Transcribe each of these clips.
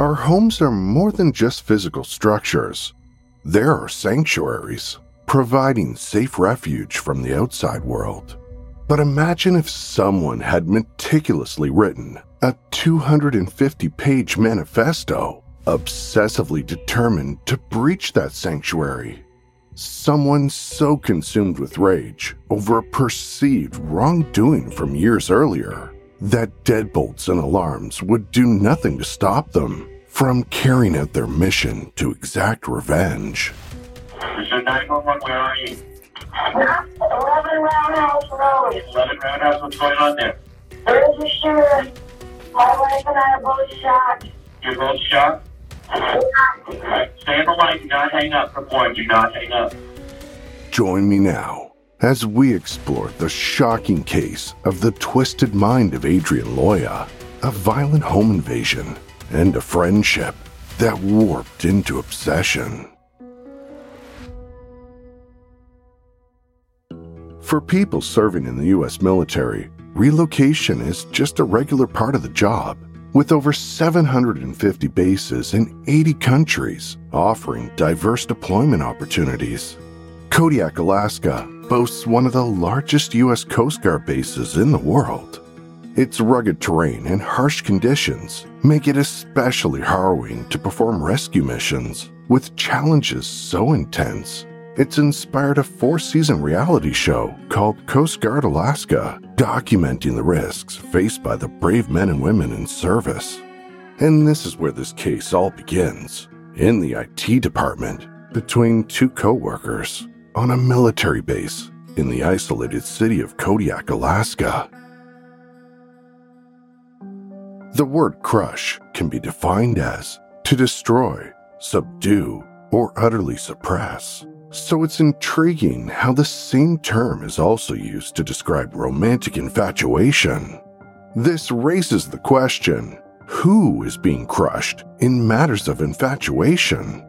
Our homes are more than just physical structures. There are sanctuaries, providing safe refuge from the outside world. But imagine if someone had meticulously written a 250-page manifesto, obsessively determined to breach that sanctuary. Someone so consumed with rage over a perceived wrongdoing from years earlier that deadbolts and alarms would do nothing to stop them from carrying out their mission to exact revenge. Mr. 911, where are you? 11 Roundhouse Road. 11 Roundhouse, what's going on there? There's a shooter. My wife and I are both shot. You're both shot? Yeah. All right, stay on the line. Do not hang up. Report. Do not hang up. Join me now as we explore the shocking case of the twisted mind of Adrian Loya, a violent home invasion, and a friendship that warped into obsession. For people serving in the U.S. military, relocation is just a regular part of the job, with over 750 bases in 80 countries offering diverse deployment opportunities. Kodiak, Alaska boasts one of the largest U.S. Coast Guard bases in the world. Its rugged terrain and harsh conditions make it especially harrowing to perform rescue missions, with challenges so intense it's inspired a 4-season reality show called Coast Guard Alaska, documenting the risks faced by the brave men and women in service. And this is where this case all begins, in the IT department, between two co-workers on a military base in the isolated city of Kodiak, Alaska. The word crush can be defined as to destroy, subdue, or utterly suppress. So it's intriguing how the same term is also used to describe romantic infatuation. This raises the question, who is being crushed in matters of infatuation?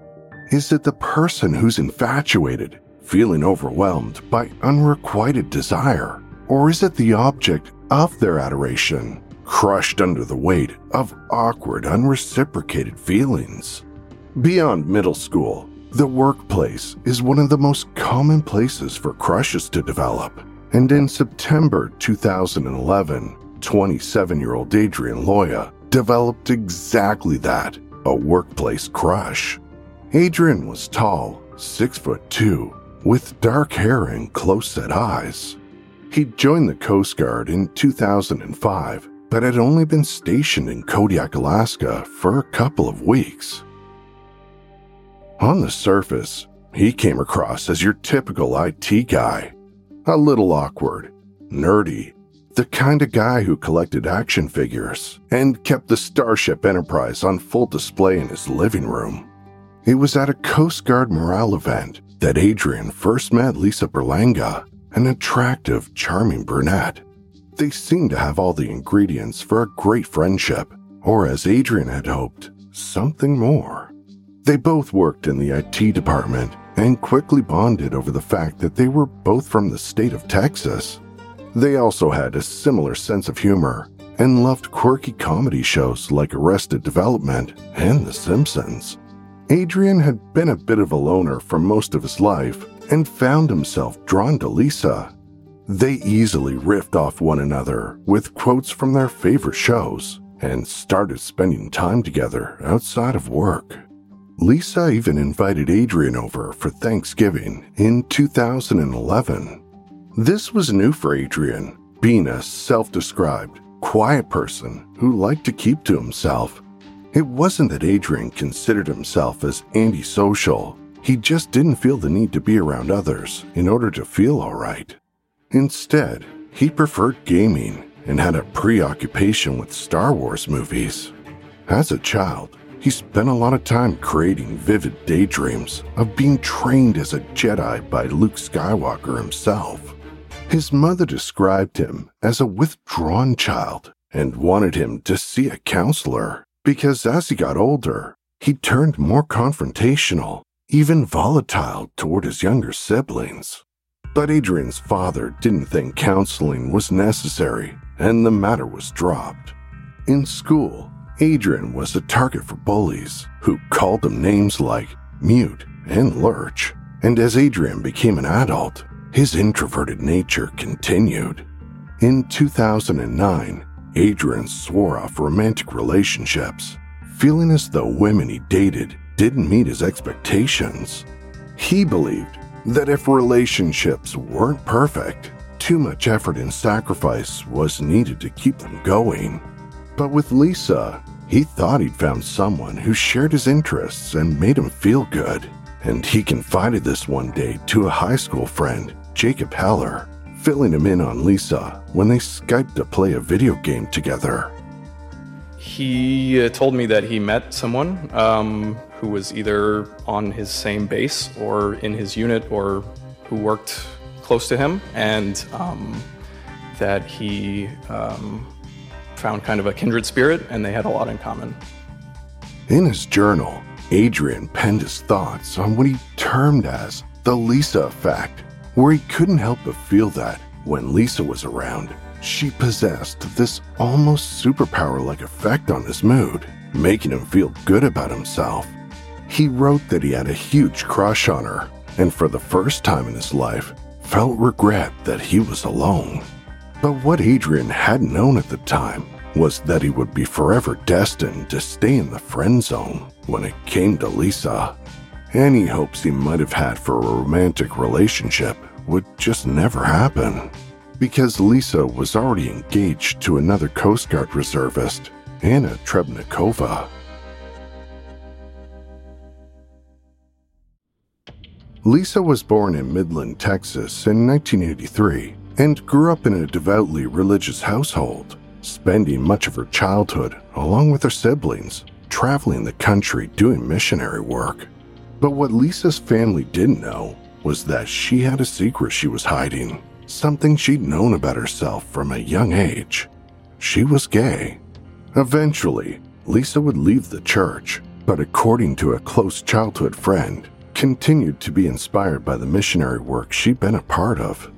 Is it the person who's infatuated, feeling overwhelmed by unrequited desire? Or is it the object of their adoration, crushed under the weight of awkward, unreciprocated feelings? Beyond middle school, the workplace is one of the most common places for crushes to develop. And in September 2011, 27-year-old Adrian Loya developed exactly that, a workplace crush. Adrian was tall, 6'2", with dark hair and close-set eyes. He joined the Coast Guard in 2005, but had only been stationed in Kodiak, Alaska for a couple of weeks. On the surface, he came across as your typical IT guy. A little awkward, nerdy, the kind of guy who collected action figures and kept the Starship Enterprise on full display in his living room. It was at a Coast Guard morale event that Adrian first met Lisa Berlanga, an attractive, charming brunette. They seemed to have all the ingredients for a great friendship, or as Adrian had hoped, something more. They both worked in the IT department and quickly bonded over the fact that they were both from the state of Texas. They also had a similar sense of humor and loved quirky comedy shows like Arrested Development and The Simpsons. Adrian had been a bit of a loner for most of his life and found himself drawn to Lisa. They easily riffed off one another with quotes from their favorite shows and started spending time together outside of work. Lisa even invited Adrian over for Thanksgiving in 2011. This was new for Adrian, being a self-described quiet person who liked to keep to himself. It wasn't that Adrian considered himself as antisocial. He just didn't feel the need to be around others in order to feel all right. Instead, he preferred gaming and had a preoccupation with Star Wars movies. As a child, he spent a lot of time creating vivid daydreams of being trained as a Jedi by Luke Skywalker himself. His mother described him as a withdrawn child and wanted him to see a counselor because as he got older, he turned more confrontational, even volatile toward his younger siblings. But Adrian's father didn't think counseling was necessary, and the matter was dropped. In school, Adrian was a target for bullies who called him names like Mute and Lurch, and as Adrian became an adult, his introverted nature continued. In 2009, Adrian swore off romantic relationships, feeling as though women he dated didn't meet his expectations. He believed that if relationships weren't perfect, too much effort and sacrifice was needed to keep them going. But with Lisa, he thought he'd found someone who shared his interests and made him feel good. And he confided this one day to a high school friend, Jacob Heller, filling him in on Lisa when they Skyped to play a video game together. He told me that he met someone who was either on his same base or in his unit or who worked close to him, and that he found kind of a kindred spirit, and they had a lot in common. In his journal, Adrian penned his thoughts on what he termed as the Lisa effect, where he couldn't help but feel that when Lisa was around, she possessed this almost superpower-like effect on his mood, making him feel good about himself. He wrote that he had a huge crush on her, and for the first time in his life, felt regret that he was alone. But what Adrian hadn't known at the time was that he would be forever destined to stay in the friend zone when it came to Lisa. Any hopes he might have had for a romantic relationship would just never happen, because Lisa was already engaged to another Coast Guard reservist, Anna Trebnikova. Lisa was born in Midland, Texas in 1983 and grew up in a devoutly religious household, spending much of her childhood, along with her siblings, traveling the country doing missionary work. But what Lisa's family didn't know was that she had a secret she was hiding, something she'd known about herself from a young age. She was gay. Eventually, Lisa would leave the church, but according to a close childhood friend, continued to be inspired by the missionary work she'd been a part of.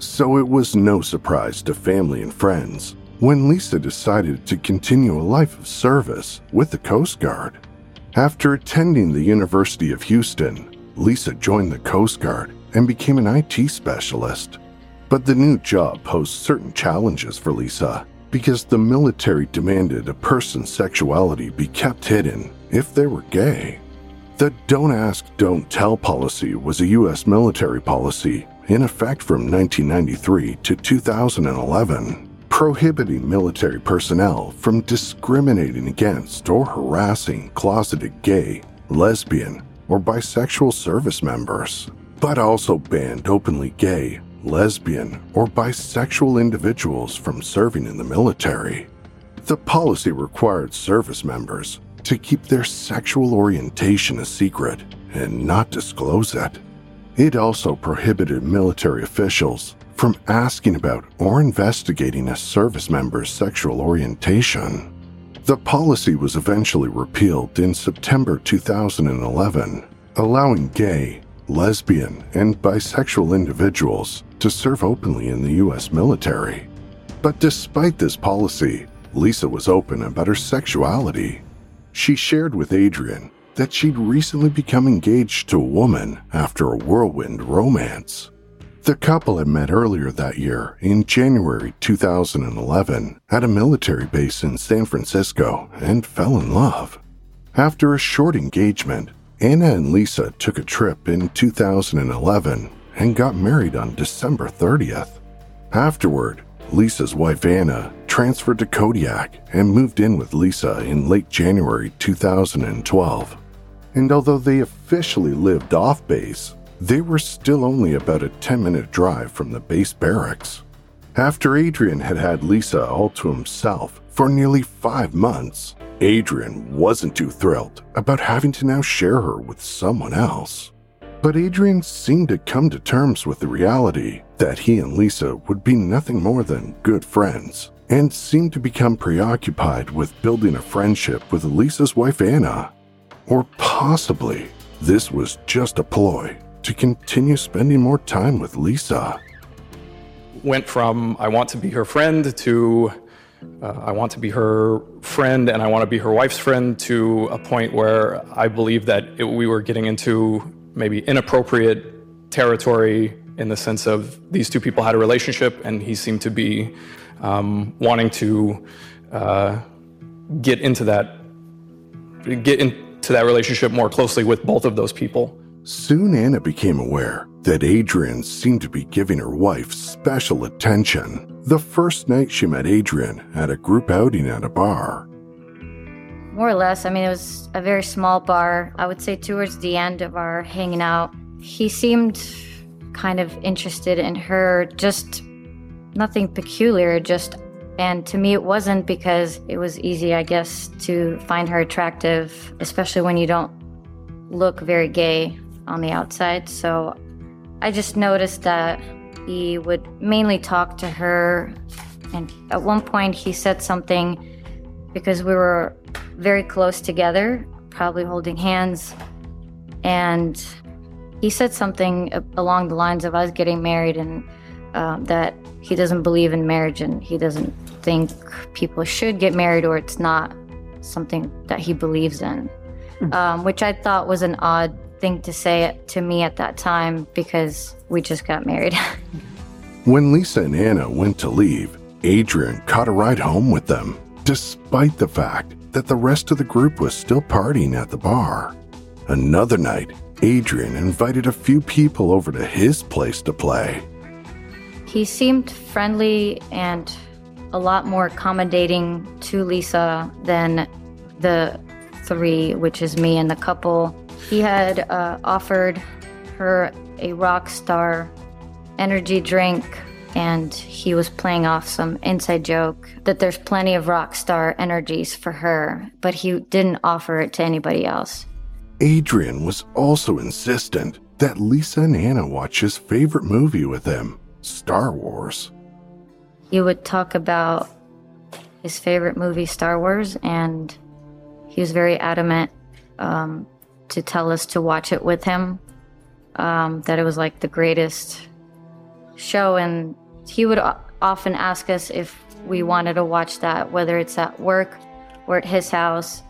So it was no surprise to family and friends when Lisa decided to continue a life of service with the Coast Guard. After attending the University of Houston, Lisa joined the Coast Guard and became an IT specialist. But the new job posed certain challenges for Lisa because the military demanded a person's sexuality be kept hidden if they were gay. The Don't Ask, Don't Tell policy was a U.S. military policy in effect from 1993 to 2011, prohibiting military personnel from discriminating against or harassing closeted gay, lesbian, or bisexual service members, but also banned openly gay, lesbian, or bisexual individuals from serving in the military. The policy required service members to keep their sexual orientation a secret and not disclose it. It also prohibited military officials from asking about or investigating a service member's sexual orientation. The policy was eventually repealed in September 2011, allowing gay, lesbian, and bisexual individuals to serve openly in the U.S. military. But despite this policy, Lisa was open about her sexuality. She shared with Adrian that she'd recently become engaged to a woman after a whirlwind romance. The couple had met earlier that year in January 2011 at a military base in San Francisco and fell in love. After a short engagement, Anna and Lisa took a trip in 2011 and got married on December 30th. Afterward, Lisa's wife Anna transferred to Kodiak and moved in with Lisa in late January 2012. And although they officially lived off base, they were still only about a 10-minute drive from the base barracks. After Adrian had had Lisa all to himself for nearly 5 months, Adrian wasn't too thrilled about having to now share her with someone else. But Adrian seemed to come to terms with the reality that he and Lisa would be nothing more than good friends, and seemed to become preoccupied with building a friendship with Lisa's wife Anna. Or possibly this was just a ploy to continue spending more time with Lisa. Went from I want to be her friend to I want to be her friend and I want to be her wife's friend to a point where I believe that we were getting into maybe inappropriate territory in the sense of these two people had a relationship and he seemed to be wanting to get into that relationship more closely with both of those people. Soon Anna became aware that Adrian seemed to be giving her wife special attention the first night she met Adrian at a group outing at a bar. More or less, I mean, it was a very small bar. I would say towards the end of our hanging out, he seemed kind of interested in her, just nothing peculiar, and to me it wasn't because it was easy, I guess, to find her attractive, especially when you don't look very gay on the outside. So I just noticed that he would mainly talk to her. And at one point he said something because we were very close together, probably holding hands. And he said something along the lines of us getting married and that he doesn't believe in marriage and he doesn't think people should get married or it's not something that he believes in. Which I thought was an odd thing to say to me at that time because we just got married. When Lisa and Anna went to leave, Adrian caught a ride home with them, despite the fact that the rest of the group was still partying at the bar. Another night, Adrian invited a few people over to his place to play. He seemed friendly and a lot more accommodating to Lisa than the three, which is me and the couple. He had offered her a rock star energy drink, and he was playing off some inside joke that there's plenty of rock star energies for her, but he didn't offer it to anybody else. Adrian was also insistent that Lisa and Anna watch his favorite movie with him, Star Wars. He would talk about his favorite movie, Star Wars, and he was very adamant to tell us to watch it with him, that it was like the greatest show. And he would often ask us if we wanted to watch that, whether it's at work or at his house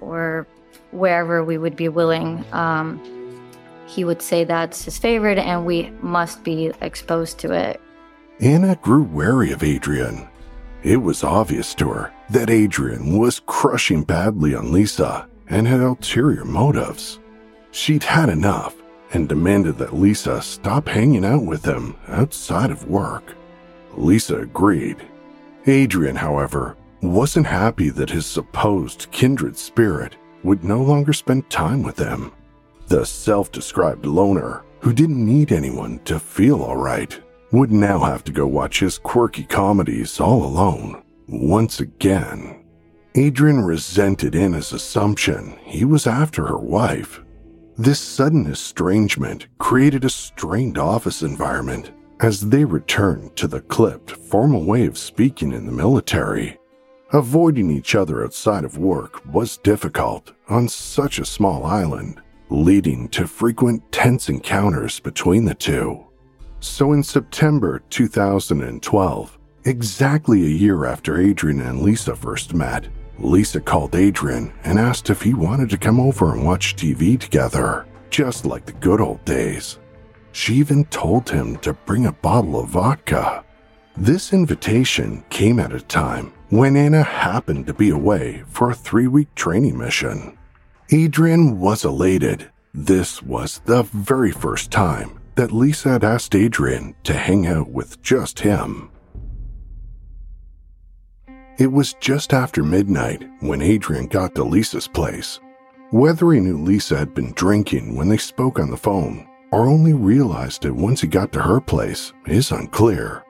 or wherever we would be willing. He would say that's his favorite and we must be exposed to it. Anna grew wary of Adrian. It was obvious to her that Adrian was crushing badly on Lisa and had ulterior motives. She'd had enough and demanded that Lisa stop hanging out with him outside of work. Lisa agreed. Adrian, however, wasn't happy that his supposed kindred spirit would no longer spend time with him. The self-described loner, who didn't need anyone to feel all right, would now have to go watch his quirky comedies all alone, once again. Adrian resented Anna's assumption he was after her wife. This sudden estrangement created a strained office environment as they returned to the clipped, formal way of speaking in the military. Avoiding each other outside of work was difficult on such a small island, leading to frequent tense encounters between the two. So in September 2012, exactly a year after Adrian and Lisa first met, Lisa called Adrian and asked if he wanted to come over and watch TV together, just like the good old days. She even told him to bring a bottle of vodka. This invitation came at a time when Anna happened to be away for a 3-week training mission. Adrian was elated. This was the very first time that Lisa had asked Adrian to hang out with just him. It was just after midnight when Adrian got to Lisa's place. Whether he knew Lisa had been drinking when they spoke on the phone or only realized it once he got to her place is unclear.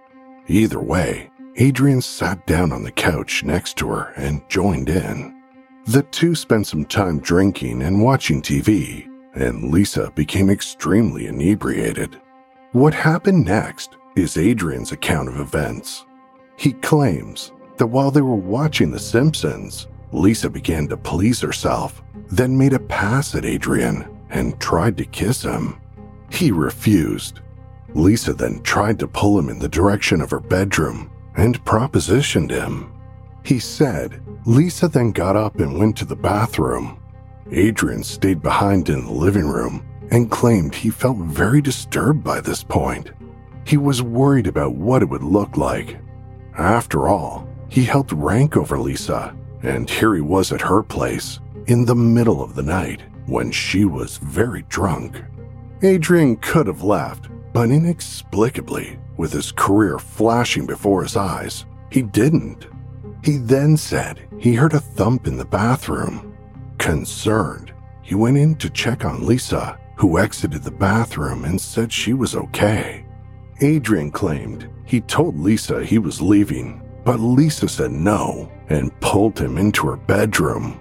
Either way, Adrian sat down on the couch next to her and joined in. The two spent some time drinking and watching TV, and Lisa became extremely inebriated. What happened next is Adrian's account of events. He claims that while they were watching The Simpsons, Lisa began to please herself, then made a pass at Adrian and tried to kiss him. He refused. Lisa then tried to pull him in the direction of her bedroom and propositioned him. He said Lisa then got up and went to the bathroom. Adrian stayed behind in the living room and claimed he felt very disturbed by this point. He was worried about what it would look like. After all, he held rank over Lisa, and here he was at her place in the middle of the night when she was very drunk. Adrian could have left, but inexplicably, with his career flashing before his eyes, he didn't. He then said he heard a thump in the bathroom. Concerned, he went in to check on Lisa, who exited the bathroom and said she was okay. Adrian claimed he told Lisa he was leaving, but Lisa said no and pulled him into her bedroom.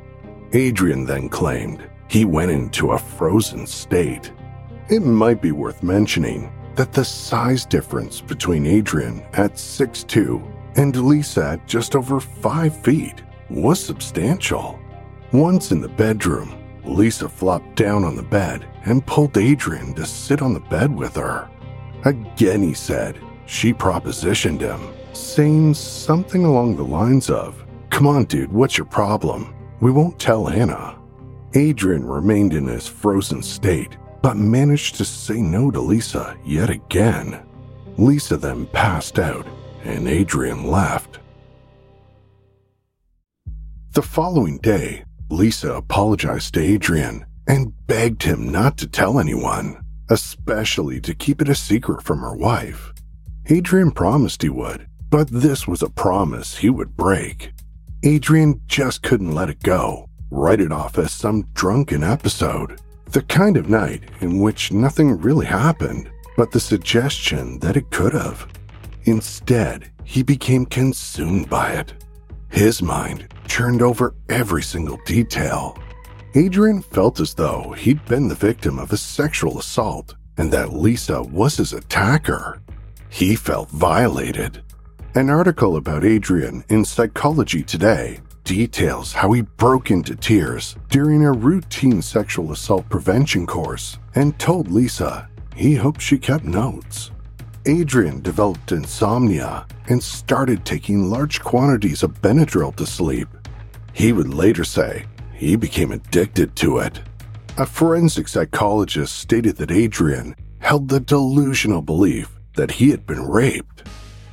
Adrian then claimed he went into a frozen state. It might be worth mentioning that the size difference between Adrian at 6'2" and Lisa at just over 5 feet was substantial. Once in the bedroom, Lisa flopped down on the bed and pulled Adrian to sit on the bed with her. Again, he said she propositioned him, saying something along the lines of, "Come on, dude, what's your problem? We won't tell Anna." Adrian remained in his frozen state, but managed to say no to Lisa yet again. Lisa then passed out, and Adrian left. The following day, Lisa apologized to Adrian and begged him not to tell anyone, especially to keep it a secret from her wife. Adrian promised he would, but this was a promise he would break. Adrian just couldn't let it go, write it off as some drunken episode, the kind of night in which nothing really happened, but the suggestion that it could have. Instead, he became consumed by it. His mind churned over every single detail. Adrian felt as though he'd been the victim of a sexual assault and that Lisa was his attacker. He felt violated. An article about Adrian in Psychology Today details how he broke into tears during a routine sexual assault prevention course and told Lisa he hoped she kept notes. Adrian developed insomnia and started taking large quantities of Benadryl to sleep. He would later say he became addicted to it. A forensic psychologist stated that Adrian held the delusional belief that he had been raped.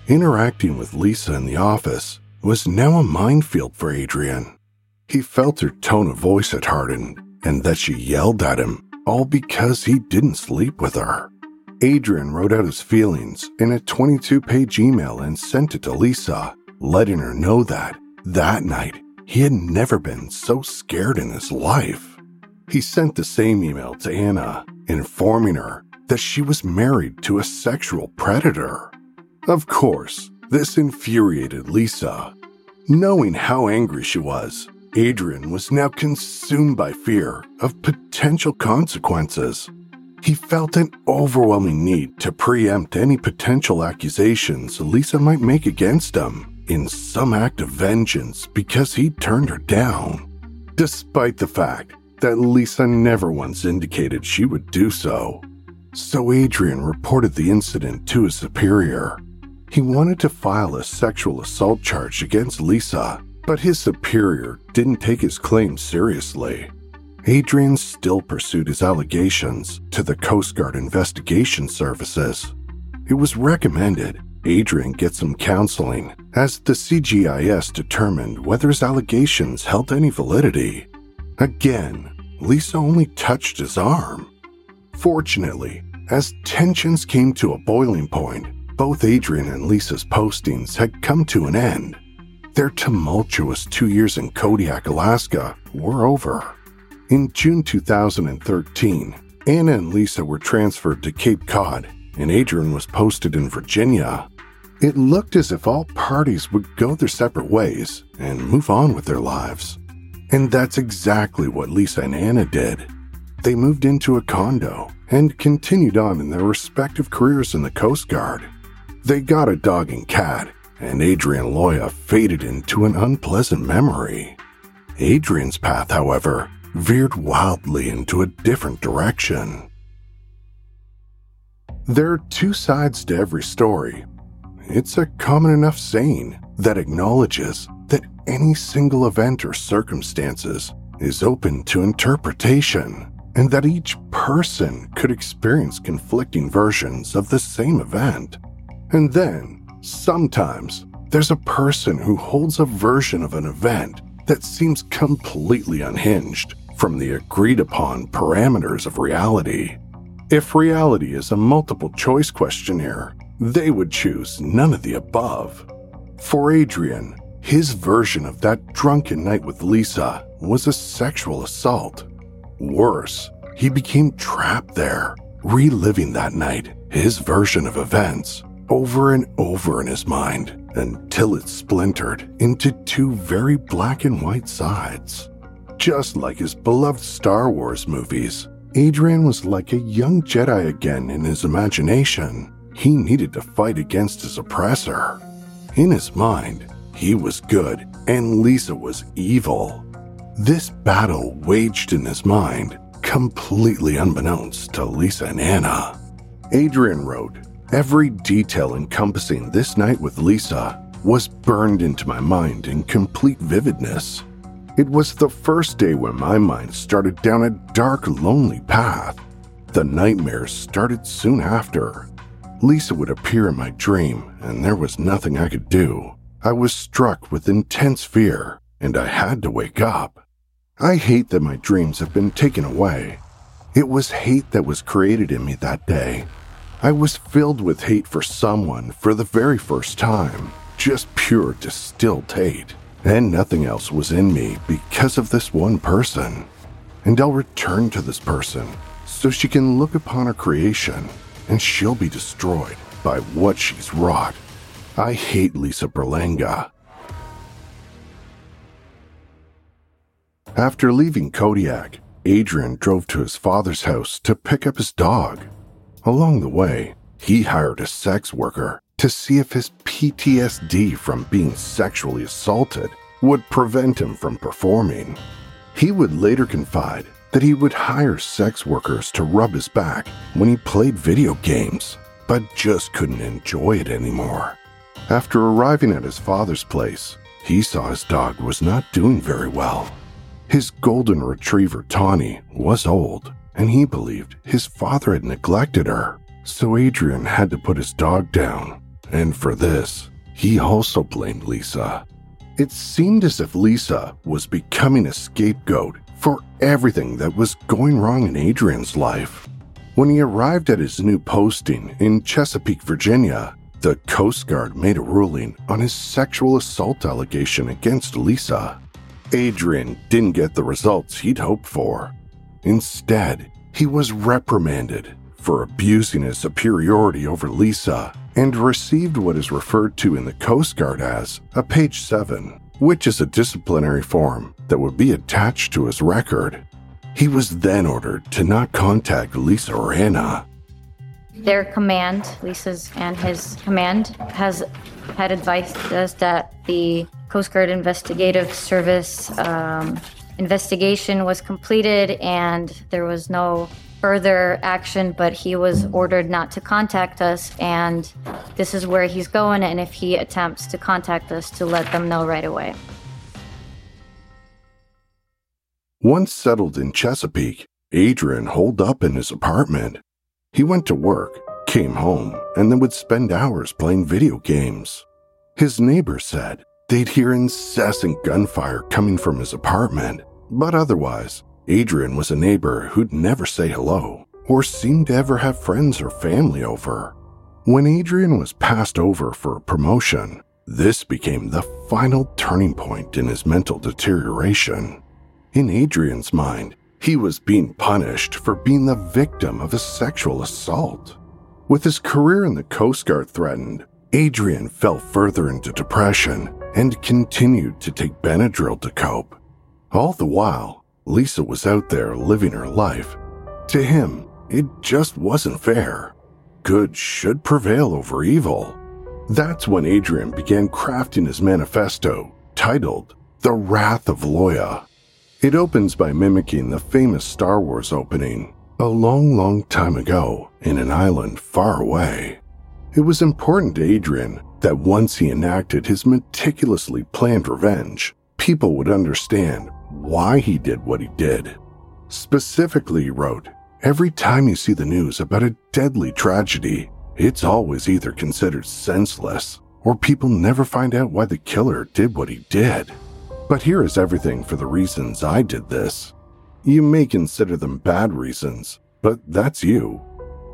Interacting with Lisa in the office was now a minefield for Adrian. He felt her tone of voice had hardened and that she yelled at him, all because he didn't sleep with her. Adrian wrote out his feelings in a 22-page email and sent it to Lisa, letting her know that night he had never been so scared in his life. He sent the same email to Anna, informing her that she was married to a sexual predator. Of course, this infuriated Lisa. Knowing how angry she was, Adrian was now consumed by fear of potential consequences. He felt an overwhelming need to preempt any potential accusations Lisa might make against him in some act of vengeance because he turned her down, despite the fact that Lisa never once indicated she would do so. So Adrian reported the incident to his superior. He wanted to file a sexual assault charge against Lisa, but his superior didn't take his claim seriously. Adrian still pursued his allegations to the Coast Guard Investigation Services. It was recommended Adrian get some counseling, as the CGIS determined whether his allegations held any validity. Again, Lisa only touched his arm. Fortunately, as tensions came to a boiling point, both Adrian and Lisa's postings had come to an end. Their tumultuous 2 years in Kodiak, Alaska were over. In June 2013, Anna and Lisa were transferred to Cape Cod, and Adrian was posted in Virginia. It looked as if all parties would go their separate ways and move on with their lives. And that's exactly what Lisa and Anna did. They moved into a condo and continued on in their respective careers in the Coast Guard. They got a dog and cat, and Adrian Loya faded into an unpleasant memory. Adrian's path, however, veered wildly into a different direction. There are two sides to every story. It's a common enough saying that acknowledges that any single event or circumstances is open to interpretation, and that each person could experience conflicting versions of the same event. And then, sometimes, there's a person who holds a version of an event that seems completely unhinged from the agreed-upon parameters of reality. If reality is a multiple-choice questionnaire, they would choose none of the above. For Adrian, his version of that drunken night with Lisa was a sexual assault. Worse, he became trapped there, reliving that night, his version of events, over and over in his mind, until it splintered into two very black and white sides. Just like his beloved Star Wars movies, Adrian was like a young Jedi again in his imagination. He needed to fight against his oppressor. In his mind, he was good and Lisa was evil. This battle waged in his mind, completely unbeknownst to Lisa and Anna. Adrian wrote, "Every detail encompassing this night with Lisa was burned into my mind in complete vividness. It was the first day when my mind started down a dark, lonely path. The nightmares started soon after. Lisa would appear in my dream, and there was nothing I could do. I was struck with intense fear, and I had to wake up. I hate that my dreams have been taken away. It was hate that was created in me that day. I was filled with hate for someone for the very first time, just pure distilled hate, and nothing else was in me because of this one person. And I'll return to this person so she can look upon her creation, and she'll be destroyed by what she's wrought. I hate Lisa Berlanga." After leaving Kodiak, Adrian drove to his father's house to pick up his dog. Along the way, he hired a sex worker to see if his PTSD from being sexually assaulted would prevent him from performing. He would later confide that he would hire sex workers to rub his back when he played video games, but just couldn't enjoy it anymore. After arriving at his father's place, he saw his dog was not doing very well. His golden retriever, Tawny, was old, and he believed his father had neglected her, so Adrian had to put his dog down, and for this, he also blamed Lisa. It seemed as if Lisa was becoming a scapegoat for everything that was going wrong in Adrian's life. When he arrived at his new posting in Chesapeake, Virginia, the Coast Guard made a ruling on his sexual assault allegation against Lisa. Adrian didn't get the results he'd hoped for. Instead, he was reprimanded for abusing his superiority over Lisa and received what is referred to in the Coast Guard as a page 7, which is a disciplinary form that would be attached to his record. He was then ordered to not contact Lisa or Anna. Their command, Lisa's and his command, has had advised us that the Coast Guard Investigative Service investigation was completed and there was no further action, but he was ordered not to contact us, and this is where he's going, and if he attempts to contact us, to let them know right away. Once settled in Chesapeake, Adrian holed up in his apartment. He went to work, came home, and then would spend hours playing video games. His neighbors said they'd hear incessant gunfire coming from his apartment, but otherwise, Adrian was a neighbor who'd never say hello or seemed to ever have friends or family over. When Adrian was passed over for a promotion, This became the final turning point in his mental deterioration. In Adrian's mind, he was being punished for being the victim of a sexual assault. With his career in the Coast Guard threatened, Adrian fell further into depression and continued to take Benadryl to cope. All the while, Lisa was out there living her life. To him, it just wasn't fair. Good should prevail over evil. That's when Adrian began crafting his manifesto, titled The Wrath of Loya. It opens by mimicking the famous Star Wars opening, a long, long time ago in an island far away. It was important to Adrian that once he enacted his meticulously planned revenge, people would understand why he did what he did. Specifically, he wrote, "Every time you see the news about a deadly tragedy, it's always either considered senseless or people never find out why the killer did what he did. But here is everything for the reasons I did this. You may consider them bad reasons, but that's you."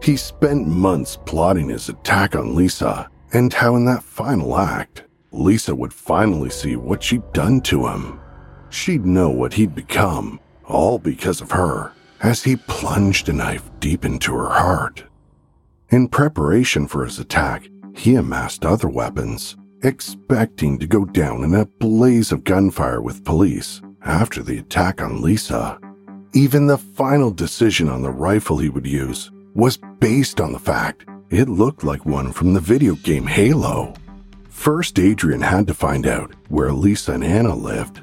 He spent months plotting his attack on Lisa and how in that final act, Lisa would finally see what she'd done to him. She'd know what he'd become, all because of her, as he plunged a knife deep into her heart. In preparation for his attack, he amassed other weapons, expecting to go down in a blaze of gunfire with police after the attack on Lisa. Even the final decision on the rifle he would use was based on the fact it looked like one from the video game Halo. First, Adrian had to find out where Lisa and Anna lived.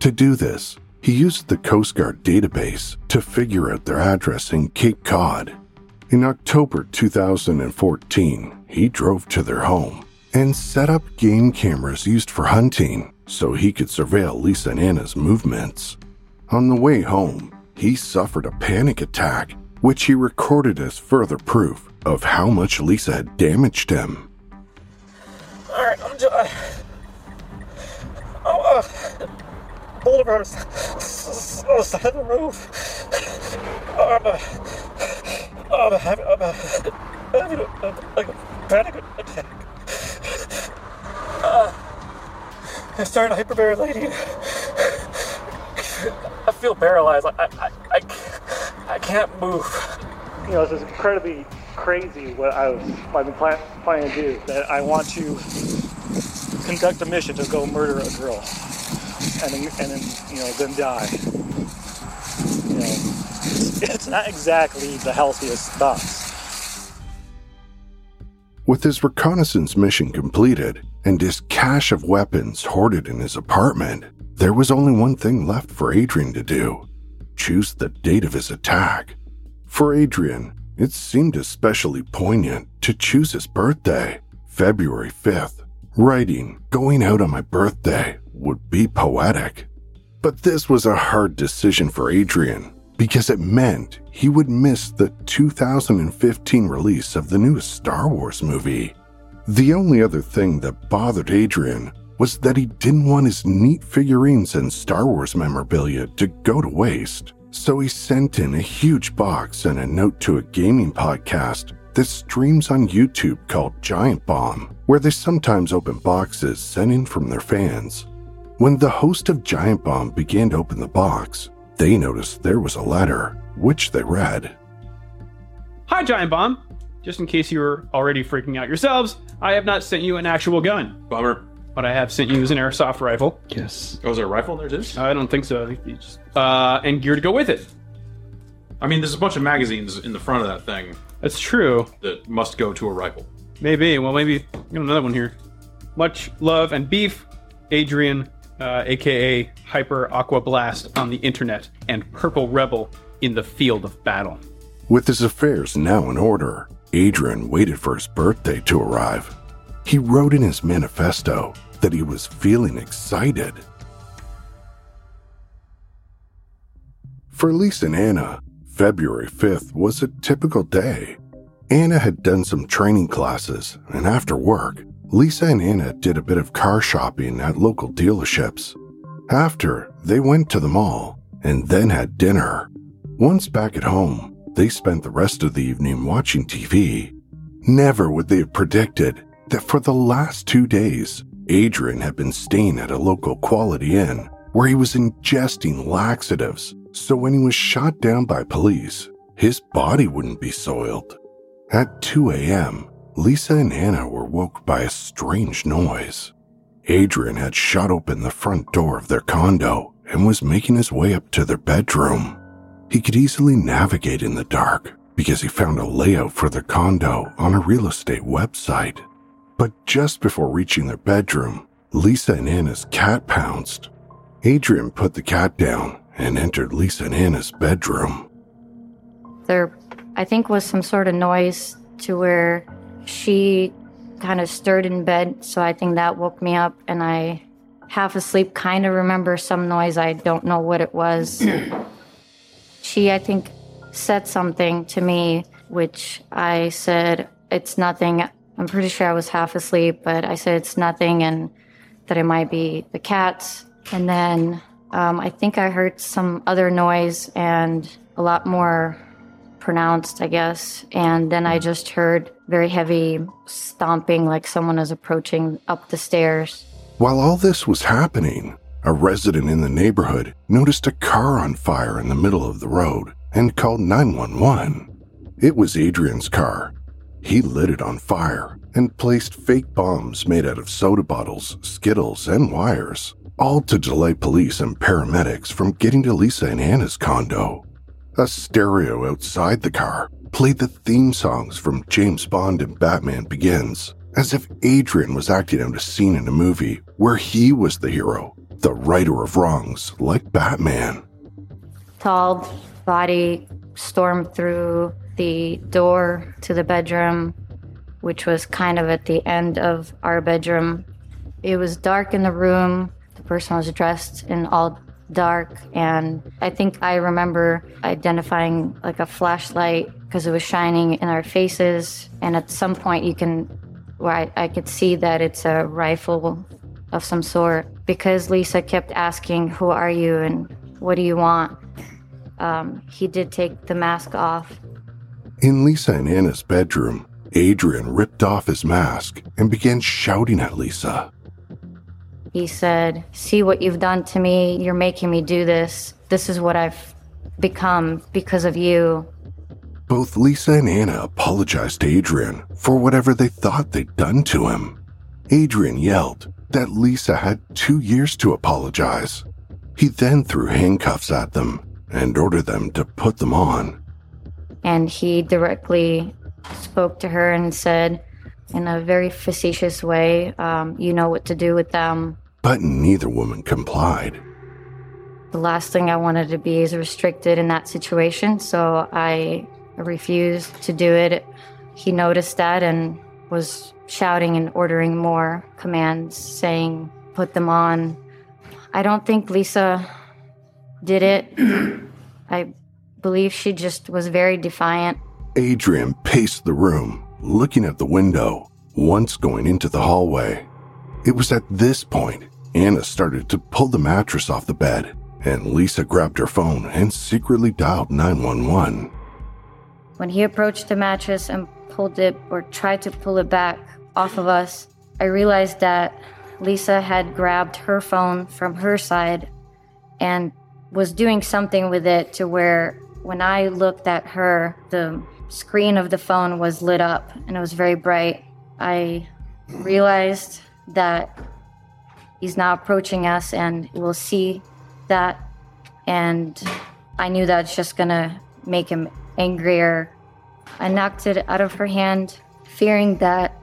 To do this, he used the Coast Guard database to figure out their address in Cape Cod. In October 2014, he drove to their home and set up game cameras used for hunting so he could surveil Lisa and Anna's movements. On the way home, he suffered a panic attack, which he recorded as further proof of how much Lisa had damaged him. "All right, I'm done. Boulder on the side of the roof. I'm having a panic attack. I started hyperventilating. I feel paralyzed. I can't move. You know, this is incredibly crazy what I've been planning to do. That I want to conduct a mission to go murder a girl, and then die. You know, it's not exactly the healthiest thoughts." With his reconnaissance mission completed and his cache of weapons hoarded in his apartment, there was only one thing left for Adrian to do: choose the date of his attack. For Adrian, it seemed especially poignant to choose his birthday, February 5th. Writing, "Going out on my birthday," would be poetic. But this was a hard decision for Adrian because it meant he would miss the 2015 release of the newest Star Wars movie. The only other thing that bothered Adrian was that he didn't want his neat figurines and Star Wars memorabilia to go to waste, so he sent in a huge box and a note to a gaming podcast that streams on YouTube called Giant Bomb, where they sometimes open boxes sent in from their fans. When the host of Giant Bomb began to open the box, they noticed there was a letter, which they read. "Hi, Giant Bomb. Just in case you were already freaking out yourselves, I have not sent you an actual gun. Bummer. What I have sent you is an airsoft rifle." Yes. Oh, is there a rifle in there too? I don't think so. I think you just, and gear to go with it. I mean, there's a bunch of magazines in the front of that thing. That's true. That must go to a rifle. Maybe. Well, maybe. I got another one here. "Much love and beef, Adrian, a.k.a. Hyper Aqua Blast on the internet, and Purple Rebel in the field of battle." With his affairs now in order, Adrian waited for his birthday to arrive. He wrote in his manifesto that he was feeling excited. For Lisa and Anna, February 5th was a typical day. Anna had done some training classes, and after work, Lisa and Anna did a bit of car shopping at local dealerships. After, they went to the mall and then had dinner. Once back at home, they spent the rest of the evening watching TV. Never would they have predicted that for the last 2 days, Adrian had been staying at a local Quality Inn where he was ingesting laxatives, so when he was shot down by police, his body wouldn't be soiled. At 2 a.m., Lisa and Anna were woke by a strange noise. Adrian had shot open the front door of their condo and was making his way up to their bedroom. He could easily navigate in the dark because he found a layout for their condo on a real estate website. But just before reaching their bedroom, Lisa and Anna's cat pounced. Adrian put the cat down and entered Lisa and Anna's bedroom. There, I think, was some sort of noise to where she kind of stirred in bed, so I think that woke me up, and I, half asleep, kind of remember some noise. I don't know what it was. She, I think, said something to me, which I said, it's nothing. I'm pretty sure I was half asleep, but I said it's nothing and that it might be the cats. And then I think I heard some other noise and a lot more pronounced, I guess. And then I just heard very heavy stomping, like someone is approaching up the stairs. While all this was happening, a resident in the neighborhood noticed a car on fire in the middle of the road and called 911. It was Adrian's car. He lit it on fire and placed fake bombs made out of soda bottles, Skittles, and wires, all to delay police and paramedics from getting to Lisa and Anna's condo. A stereo outside the car played the theme songs from James Bond and Batman Begins, as if Adrian was acting out a scene in a movie where he was the hero, the righter of wrongs, like Batman. Tall body stormed through the door to the bedroom, which was kind of at the end of our bedroom. It was dark in the room. The person was dressed in all dark, and I think I remember identifying like a flashlight because it was shining in our faces, and at some point I could see that it's a rifle of some sort, because Lisa kept asking, who are you and what do you want? He did take the mask off. In Lisa and Anna's bedroom, Adrian ripped off his mask and began shouting at Lisa. He said, see what you've done to me. You're making me do this. This is what I've become because of you. Both Lisa and Anna apologized to Adrian for whatever they thought they'd done to him. Adrian yelled that Lisa had 2 years to apologize. He then threw handcuffs at them and ordered them to put them on. And he directly spoke to her and said, in a very facetious way, you know what to do with them. But neither woman complied. The last thing I wanted to be is restricted in that situation, so I refused to do it. He noticed that and was shouting and ordering more commands, saying, put them on. I don't think Lisa did it. I believe she just was very defiant. Adrian paced the room, looking at the window, once going into the hallway. It was at this point Anna started to pull the mattress off the bed, and Lisa grabbed her phone and secretly dialed 911. When he approached the mattress and pulled it, or tried to pull it back off of us, I realized that Lisa had grabbed her phone from her side and was doing something with it, to where when I looked at her, the screen of the phone was lit up and it was very bright. I realized that he's now approaching us and we'll see that. And I knew that's just gonna make him angrier. I knocked it out of her hand, fearing that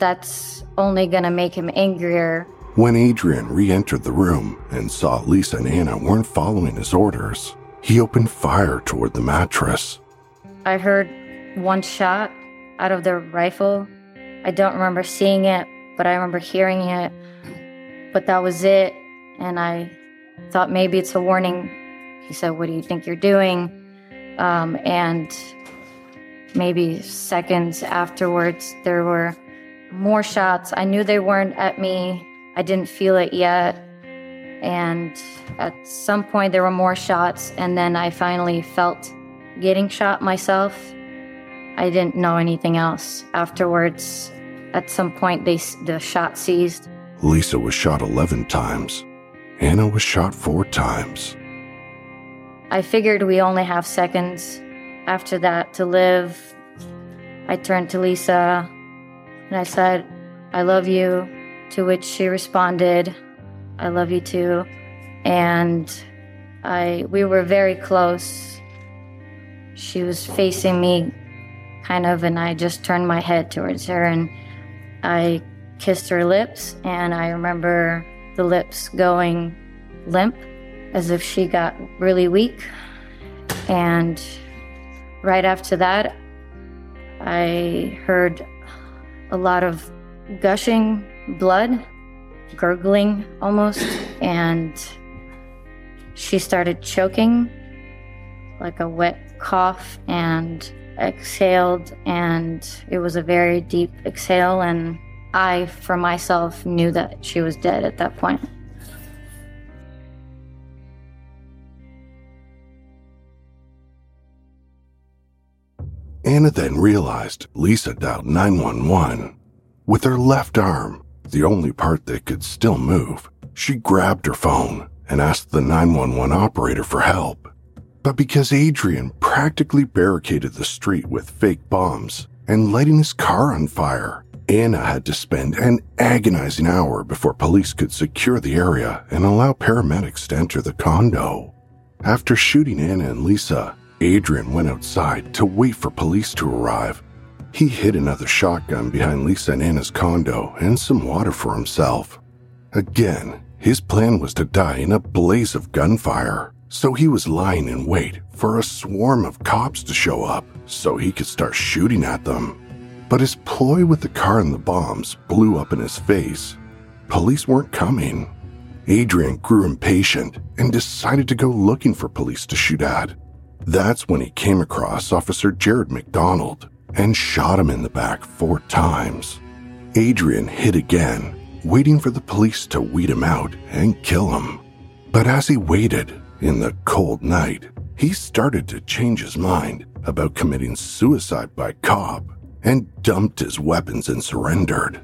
that's only gonna make him angrier. When Adrian re-entered the room and saw Lisa and Anna weren't following his orders, he opened fire toward the mattress. I heard one shot out of the rifle. I don't remember seeing it, but I remember hearing it. But that was it, and I thought maybe it's a warning. He said, what do you think you're doing? And maybe seconds afterwards, there were more shots. I knew they weren't at me. I didn't feel it yet. And at some point, there were more shots, and then I finally felt getting shot myself. I didn't know anything else afterwards. At some point, the shot ceased. Lisa was shot 11 times. Anna was shot 4 times. I figured we only have seconds after that to live. I turned to Lisa and I said, "I love you," to which she responded, "I love you too." And we were very close. She was facing me kind of, and I just turned my head towards her and I kissed her lips, and I remember the lips going limp as if she got really weak. And right after that, I heard a lot of gushing blood, gurgling almost, and she started choking, like a wet cough, and exhaled, and it was a very deep exhale, and I, for myself, knew that she was dead at that point. Anna then realized Lisa dialed 911. With her left arm, the only part that could still move, she grabbed her phone and asked the 911 operator for help. But because Adrian practically barricaded the street with fake bombs and lighting his car on fire, Anna had to spend an agonizing hour before police could secure the area and allow paramedics to enter the condo. After shooting Anna and Lisa, Adrian went outside to wait for police to arrive. He hid another shotgun behind Lisa and Anna's condo and some water for himself. Again, his plan was to die in a blaze of gunfire, so he was lying in wait for a swarm of cops to show up so he could start shooting at them. But his ploy with the car and the bombs blew up in his face. Police weren't coming. Adrian grew impatient and decided to go looking for police to shoot at. That's when he came across Officer Jared McDonald and shot him in the back 4 times. Adrian hid again, waiting for the police to weed him out and kill him. But as he waited, in the cold night, he started to change his mind about committing suicide by cop and dumped his weapons and surrendered.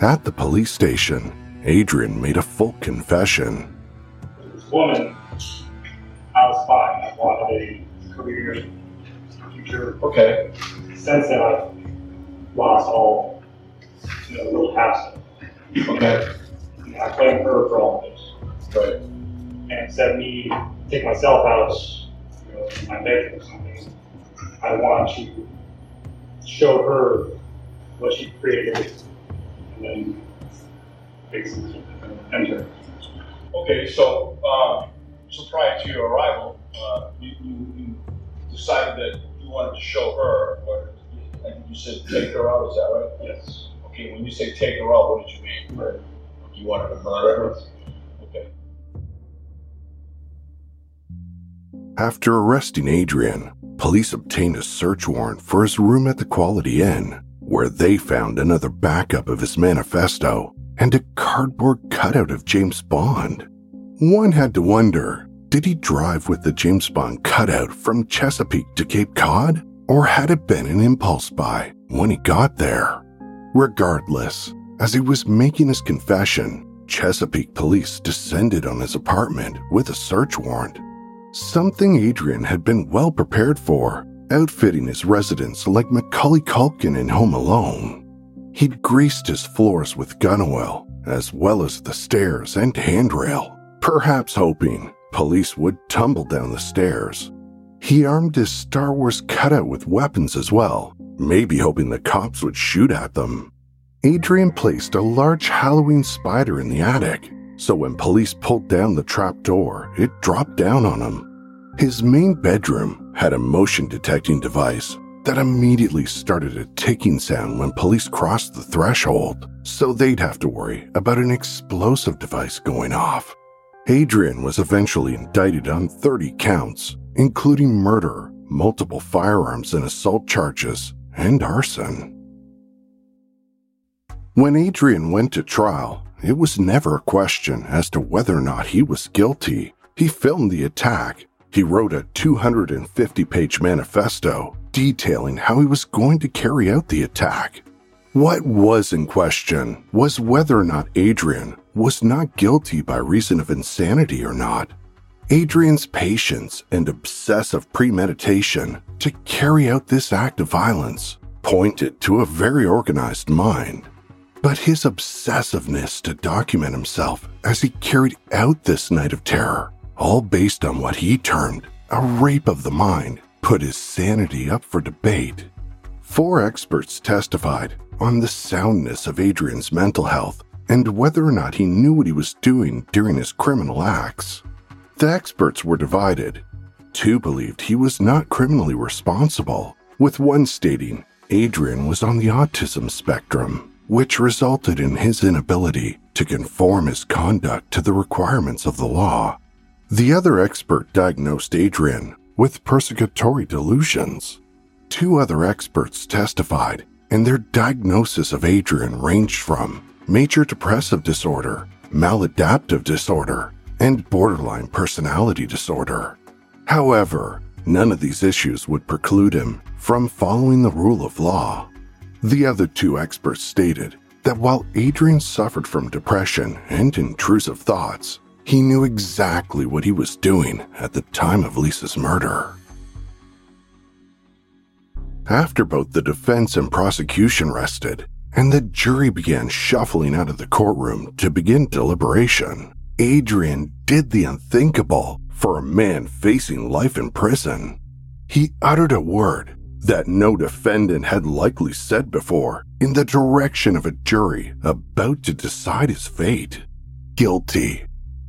At the police station, Adrian made a full confession. This woman outside, I wanted a career, future. Okay. Since then, I've lost all, real passion. Okay. I blame her for all of this. Right. And instead of me take myself out of my bedroom or something, I want to show her what she created and then fix it and enter. Okay, so prior to your arrival, you decided that you wanted to show her, or I think you said take her out, is that right? Yes. Okay, when you say take her out, what did you mean? Murder. You wanted to murder her? Okay. After arresting Adrian, police obtained a search warrant for his room at the Quality Inn, where they found another backup of his manifesto and a cardboard cutout of James Bond. One had to wonder, did he drive with the James Bond cutout from Chesapeake to Cape Cod? Or had it been an impulse buy when he got there? Regardless, as he was making his confession, Chesapeake police descended on his apartment with a search warrant. Something Adrian had been well prepared for, outfitting his residence like Macaulay Culkin in Home Alone. He'd greased his floors with gun oil, as well as the stairs and handrail, perhaps hoping police would tumble down the stairs. He armed his Star Wars cutout with weapons as well, maybe hoping the cops would shoot at them. Adrian placed a large Halloween spider in the attic, so when police pulled down the trap door, it dropped down on him. His main bedroom had a motion detecting device that immediately started a ticking sound when police crossed the threshold, so they'd have to worry about an explosive device going off. Adrian was eventually indicted on 30 counts, including murder, multiple firearms and assault charges, and arson. When Adrian went to trial, it was never a question as to whether or not he was guilty. He filmed the attack. He wrote a 250-page manifesto detailing how he was going to carry out the attack. What was in question was whether or not Adrian was not guilty by reason of insanity or not. Adrian's patience and obsessive premeditation to carry out this act of violence pointed to a very organized mind. But his obsessiveness to document himself as he carried out this night of terror, all based on what he termed a rape of the mind, put his sanity up for debate. 4 experts testified on the soundness of Adrian's mental health and whether or not he knew what he was doing during his criminal acts. The experts were divided. 2 believed he was not criminally responsible, with one stating Adrian was on the autism spectrum, which resulted in his inability to conform his conduct to the requirements of the law. The other expert diagnosed Adrian with persecutory delusions. 2 other experts testified, and their diagnosis of Adrian ranged from major depressive disorder, maladaptive disorder, and borderline personality disorder. However, none of these issues would preclude him from following the rule of law. The other 2 experts stated that while Adrian suffered from depression and intrusive thoughts, he knew exactly what he was doing at the time of Lisa's murder. After both the defense and prosecution rested, and the jury began shuffling out of the courtroom to begin deliberation, Adrian did the unthinkable for a man facing life in prison. He uttered a word that no defendant had likely said before in the direction of a jury about to decide his fate: guilty.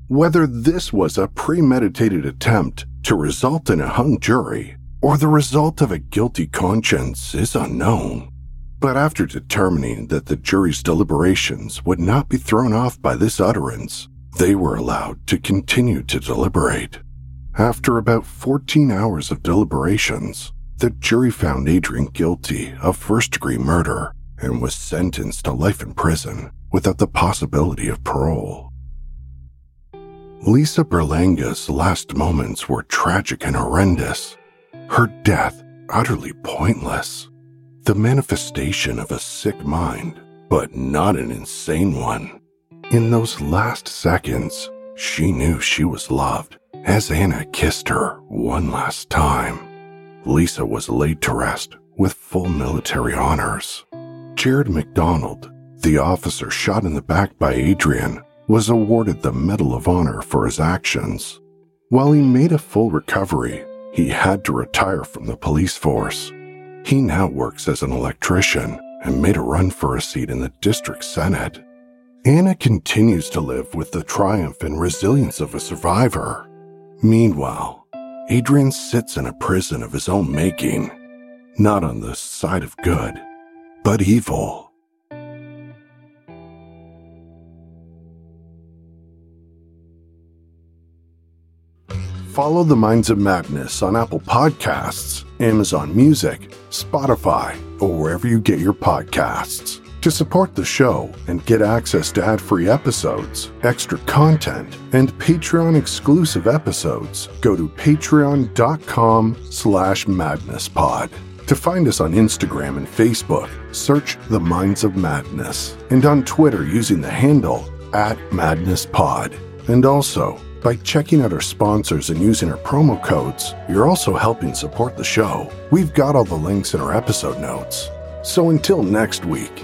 Whether this was a premeditated attempt to result in a hung jury or the result of a guilty conscience is unknown. But after determining that the jury's deliberations would not be thrown off by this utterance, they were allowed to continue to deliberate. After about 14 hours of deliberations, the jury found Adrian guilty of first-degree murder and was sentenced to life in prison without the possibility of parole. Lisa Berlanga's last moments were tragic and horrendous. Her death utterly pointless, the manifestation of a sick mind, but not an insane one. In those last seconds, she knew she was loved as Anna kissed her one last time. Lisa was laid to rest with full military honors. Jared McDonald, the officer shot in the back by Adrian, was awarded the Medal of Honor for his actions. While he made a full recovery, he had to retire from the police force. He now works as an electrician and made a run for a seat in the district senate. Anna continues to live with the triumph and resilience of a survivor. Meanwhile, Adrian sits in a prison of his own making, not on the side of good, but evil. Follow The Minds of Madness on Apple Podcasts, Amazon Music, Spotify, or wherever you get your podcasts. To support the show and get access to ad-free episodes, extra content, and Patreon-exclusive episodes, go to patreon.com/madnesspod. To find us on Instagram and Facebook, search The Minds of Madness, and on Twitter using the handle @madnesspod. And also, by checking out our sponsors and using our promo codes, you're also helping support the show. We've got all the links in our episode notes. So until next week,